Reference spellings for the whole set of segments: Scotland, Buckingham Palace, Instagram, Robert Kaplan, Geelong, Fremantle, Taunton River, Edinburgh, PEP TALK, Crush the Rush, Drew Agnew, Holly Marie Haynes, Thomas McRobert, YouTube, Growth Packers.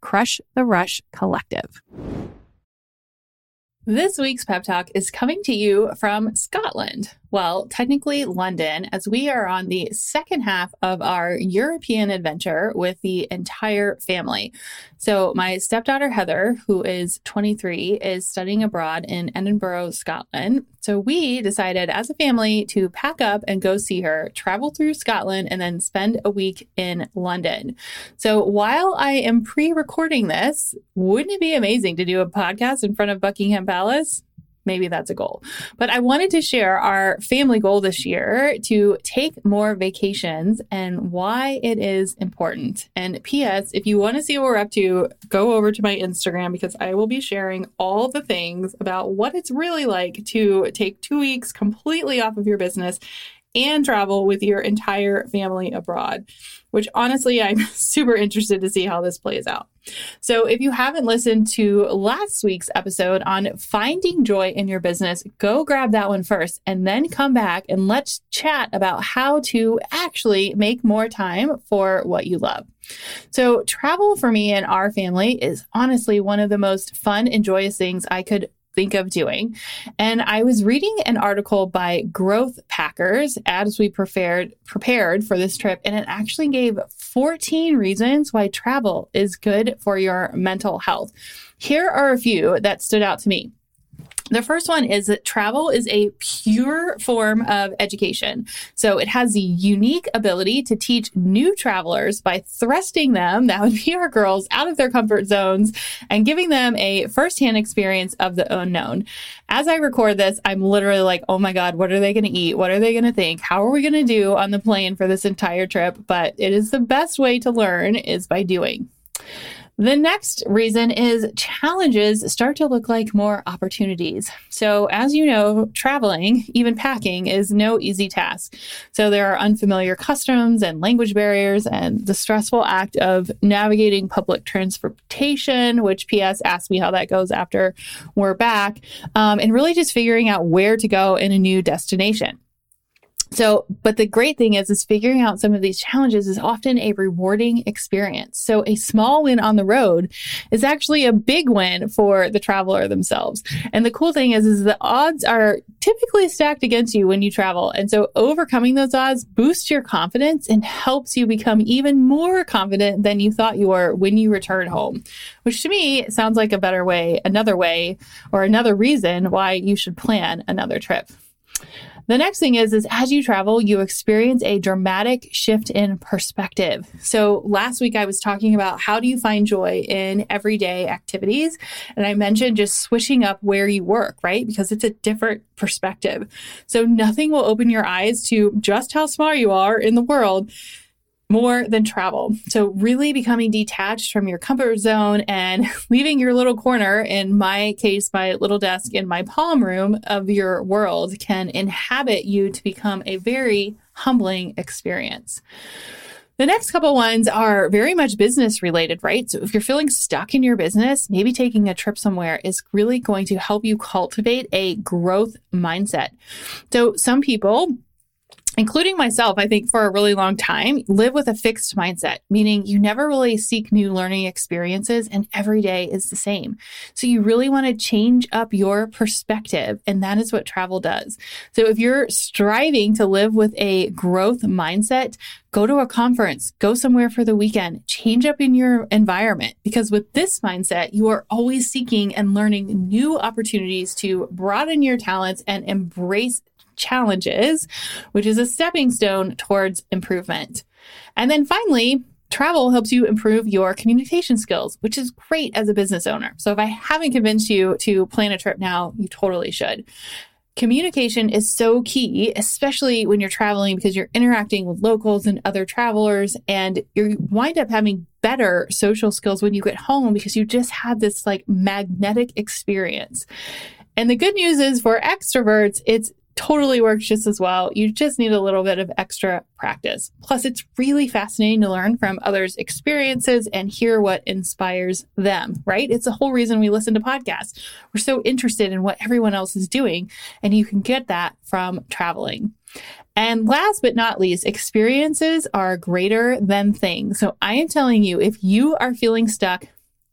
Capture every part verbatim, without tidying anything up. crush the rush collective. This week's pep talk is coming to you from Scotland, Well, technically London, as we are on the second half of our European adventure with the entire family. So my stepdaughter, Heather, who is twenty-three, is studying abroad in Edinburgh, Scotland. So we decided as a family to pack up and go see her, travel through Scotland, and then spend a week in London. So while I am pre-recording this, wouldn't it be amazing to do a podcast in front of Buckingham Palace? Maybe that's a goal. But I wanted to share our family goal this year to take more vacations and why it is important. And P S, if you want to see what we're up to, go over to my Instagram because I will be sharing all the things about what it's really like to take two weeks completely off of your business and travel with your entire family abroad, which honestly, I'm super interested to see how this plays out. So if you haven't listened to last week's episode on finding joy in your business, go grab that one first and then come back and let's chat about how to actually make more time for what you love. So travel for me and our family is honestly one of the most fun and joyous things I could think of doing. And I was reading an article by Growth Packers as we prepared prepared for this trip, and it actually gave fourteen reasons why travel is good for your mental health. Here are a few that stood out to me. The first one is that travel is a pure form of education. So it has the unique ability to teach new travelers by thrusting them, that would be our girls, out of their comfort zones and giving them a firsthand experience of the unknown. As I record this, I'm literally like, oh my God, what are they going to eat? What are they going to think? How are we going to do on the plane for this entire trip? But it is the best way to learn is by doing. The next reason is challenges start to look like more opportunities. So as you know, traveling, even packing, is no easy task. So there are unfamiliar customs and language barriers and the stressful act of navigating public transportation, which P S asked me how that goes after we're back, um, and really just figuring out where to go in a new destination. So, but the great thing is, is figuring out some of these challenges is often a rewarding experience. So a small win on the road is actually a big win for the traveler themselves. And the cool thing is, is the odds are typically stacked against you when you travel. And so overcoming those odds boosts your confidence and helps you become even more confident than you thought you were when you return home, which to me sounds like a better way, another way, or another reason why you should plan another trip. The next thing is, is as you travel, you experience a dramatic shift in perspective. So last week I was talking about how do you find joy in everyday activities? And I mentioned just switching up where you work, right? Because it's a different perspective. So nothing will open your eyes to just how small you are in the world more than travel. So really becoming detached from your comfort zone and leaving your little corner, in my case, my little desk in my palm room of your world, can inhabit you to become a very humbling experience. The next couple ones are very much business related, right? So if you're feeling stuck in your business, maybe taking a trip somewhere is really going to help you cultivate a growth mindset. So some people, including myself, I think for a really long time, live with a fixed mindset, meaning you never really seek new learning experiences and every day is the same. So you really want to change up your perspective, and that is what travel does. So if you're striving to live with a growth mindset, go to a conference, go somewhere for the weekend, change up in your environment, because with this mindset, you are always seeking and learning new opportunities to broaden your talents and embrace challenges, which is a stepping stone towards improvement. And then finally, travel helps you improve your communication skills, which is great as a business owner. So if I haven't convinced you to plan a trip now, you totally should. Communication is so key, especially when you're traveling, because you're interacting with locals and other travelers, and you wind up having better social skills when you get home because you just had this like magnetic experience. And the good news is for extroverts, it's totally works just as well. You just need a little bit of extra practice. Plus, it's really fascinating to learn from others' experiences and hear what inspires them, right? It's the whole reason we listen to podcasts. We're so interested in what everyone else is doing, and you can get that from traveling. And last but not least, experiences are greater than things. So I am telling you, if you are feeling stuck,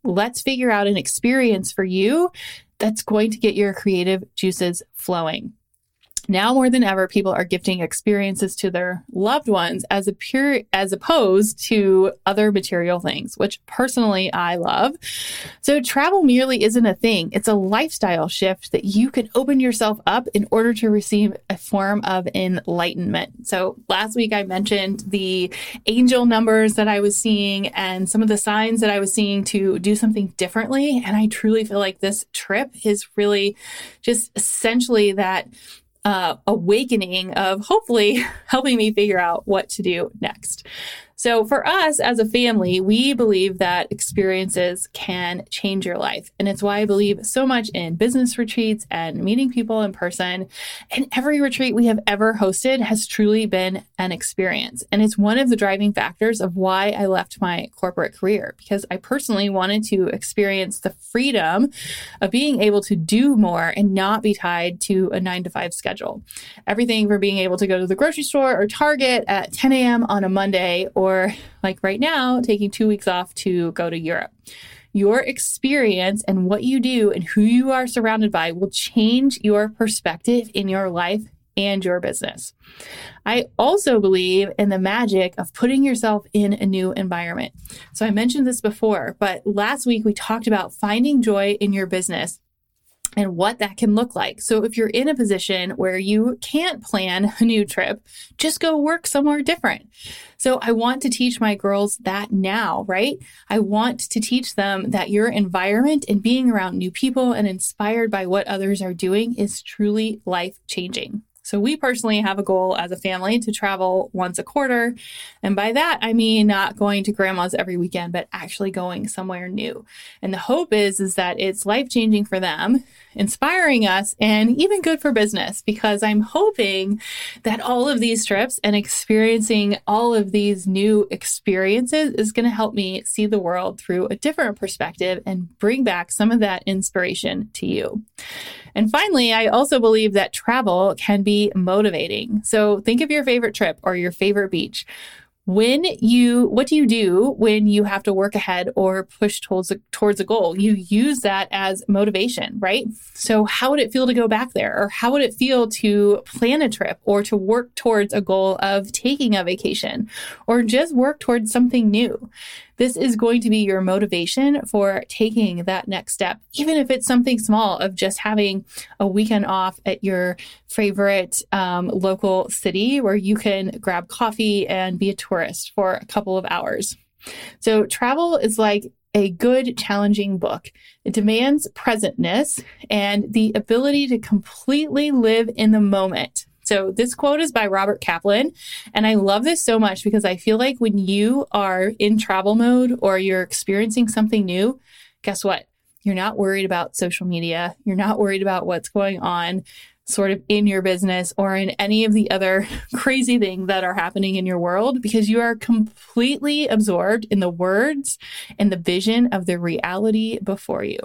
let's figure out an experience for you that's going to get your creative juices flowing. Now more than ever, people are gifting experiences to their loved ones as a pure, as opposed to other material things, which personally I love. So travel merely isn't a thing. It's a lifestyle shift that you can open yourself up in order to receive a form of enlightenment. So last week I mentioned the angel numbers that I was seeing and some of the signs that I was seeing to do something differently. And I truly feel like this trip is really just essentially that Uh, awakening of hopefully helping me figure out what to do next. So for us as a family, we believe that experiences can change your life. And it's why I believe so much in business retreats and meeting people in person. And every retreat we have ever hosted has truly been an experience. And it's one of the driving factors of why I left my corporate career, because I personally wanted to experience the freedom of being able to do more and not be tied to a nine to five schedule. Everything from being able to go to the grocery store or Target at ten a.m. on a Monday, or Or like right now, taking two weeks off to go to Europe. Your experience and what you do and who you are surrounded by will change your perspective in your life and your business. I also believe in the magic of putting yourself in a new environment. So I mentioned this before, but last week we talked about finding joy in your business and what that can look like. So if you're in a position where you can't plan a new trip, just go work somewhere different. So I want to teach my girls that now, right? I want to teach them that your environment and being around new people and inspired by what others are doing is truly life-changing. So we personally have a goal as a family to travel once a quarter. And by that, I mean not going to grandma's every weekend, but actually going somewhere new. And the hope is, is that it's life-changing for them, inspiring us, and even good for business, because I'm hoping that all of these trips and experiencing all of these new experiences is going to help me see the world through a different perspective and bring back some of that inspiration to you. And finally, I also believe that travel can be motivating. So think of your favorite trip or your favorite beach. When you, what do you do when you have to work ahead or push towards a, towards a goal? You use that as motivation, right? So how would it feel to go back there? Or how would it feel to plan a trip or to work towards a goal of taking a vacation or just work towards something new? This is going to be your motivation for taking that next step, even if it's something small of just having a weekend off at your favorite um, local city where you can grab coffee and be a tourist for a couple of hours. So travel is like a good, challenging book. It demands presentness and the ability to completely live in the moment. So this quote is by Robert Kaplan, and I love this so much because I feel like when you are in travel mode or you're experiencing something new, guess what? You're not worried about social media. You're not worried about what's going on sort of in your business or in any of the other crazy things that are happening in your world, because you are completely absorbed in the words and the vision of the reality before you.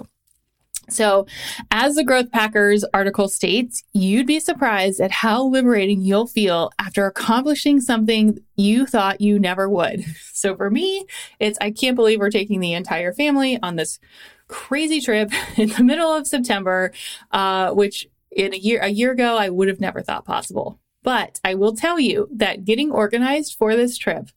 So as the Growth Packers article states, you'd be surprised at how liberating you'll feel after accomplishing something you thought you never would. So for me, it's I can't believe we're taking the entire family on this crazy trip in the middle of September, uh, which in a year, a year ago, I would have never thought possible. But I will tell you that getting organized for this trip,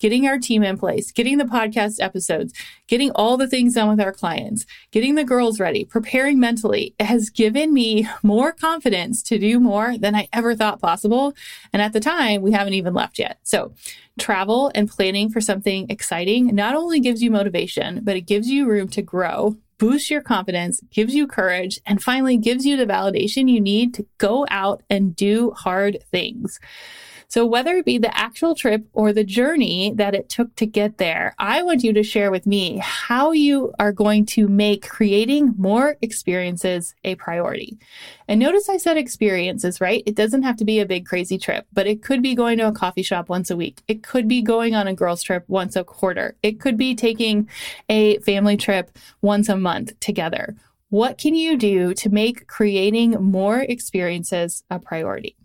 getting our team in place, getting the podcast episodes, getting all the things done with our clients, getting the girls ready, preparing mentally, has given me more confidence to do more than I ever thought possible. And at the time, we haven't even left yet. So travel and planning for something exciting not only gives you motivation, but it gives you room to grow, boosts your confidence, gives you courage, and finally gives you the validation you need to go out and do hard things. So whether it be the actual trip or the journey that it took to get there, I want you to share with me how you are going to make creating more experiences a priority. And notice I said experiences, right? It doesn't have to be a big crazy trip, but it could be going to a coffee shop once a week. It could be going on a girls trip once a quarter. It could be taking a family trip once a month together. What can you do to make creating more experiences a priority?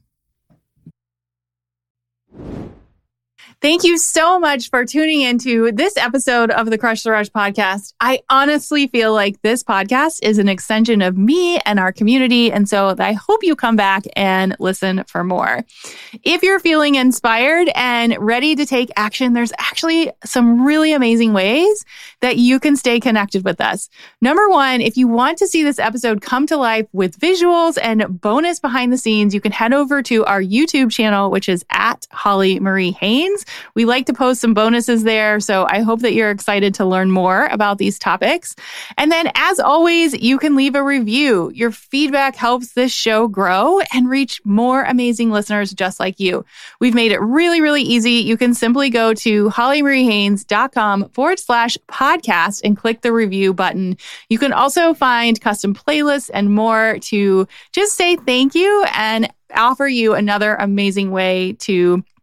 Thank you so much for tuning into this episode of the Crush the Rush podcast. I honestly feel like this podcast is an extension of me and our community. And so I hope you come back and listen for more. If you're feeling inspired and ready to take action, there's actually some really amazing ways that you can stay connected with us. Number one, if you want to see this episode come to life with visuals and bonus behind the scenes, you can head over to our YouTube channel, which is at Holly Marie Haynes. We like to post some bonuses there, so I hope that you're excited to learn more about these topics. And then, as always, you can leave a review. Your feedback helps this show grow and reach more amazing listeners just like you. We've made it really, really easy. You can simply go to hollymariehaynes.com forward slash podcast and click the review button. You can also find custom playlists and more to just say thank you and offer you another amazing way to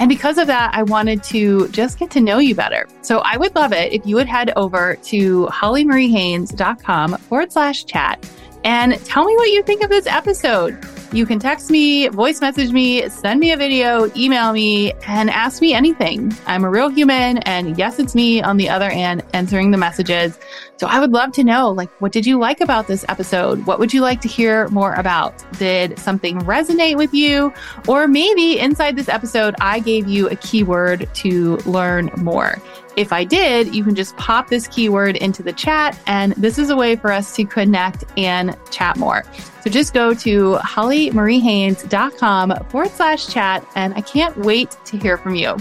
And because of that, I wanted to just get to know you better. So I would love it if you would head over to hollymariehaynes.com forward slash chat and tell me what you think of this episode. You can text me, voice message me, send me a video, email me, and ask me anything. I'm a real human, and yes, it's me on the other end answering the messages. So I would love to know, like, what did you like about this episode? What would you like to hear more about? Did something resonate with you? Or maybe inside this episode, I gave you a keyword to learn more. If I did, you can just pop this keyword into the chat, and this is a way for us to connect and chat more. So just go to hollymariehaynes.com forward slash chat, and I can't wait to hear from you.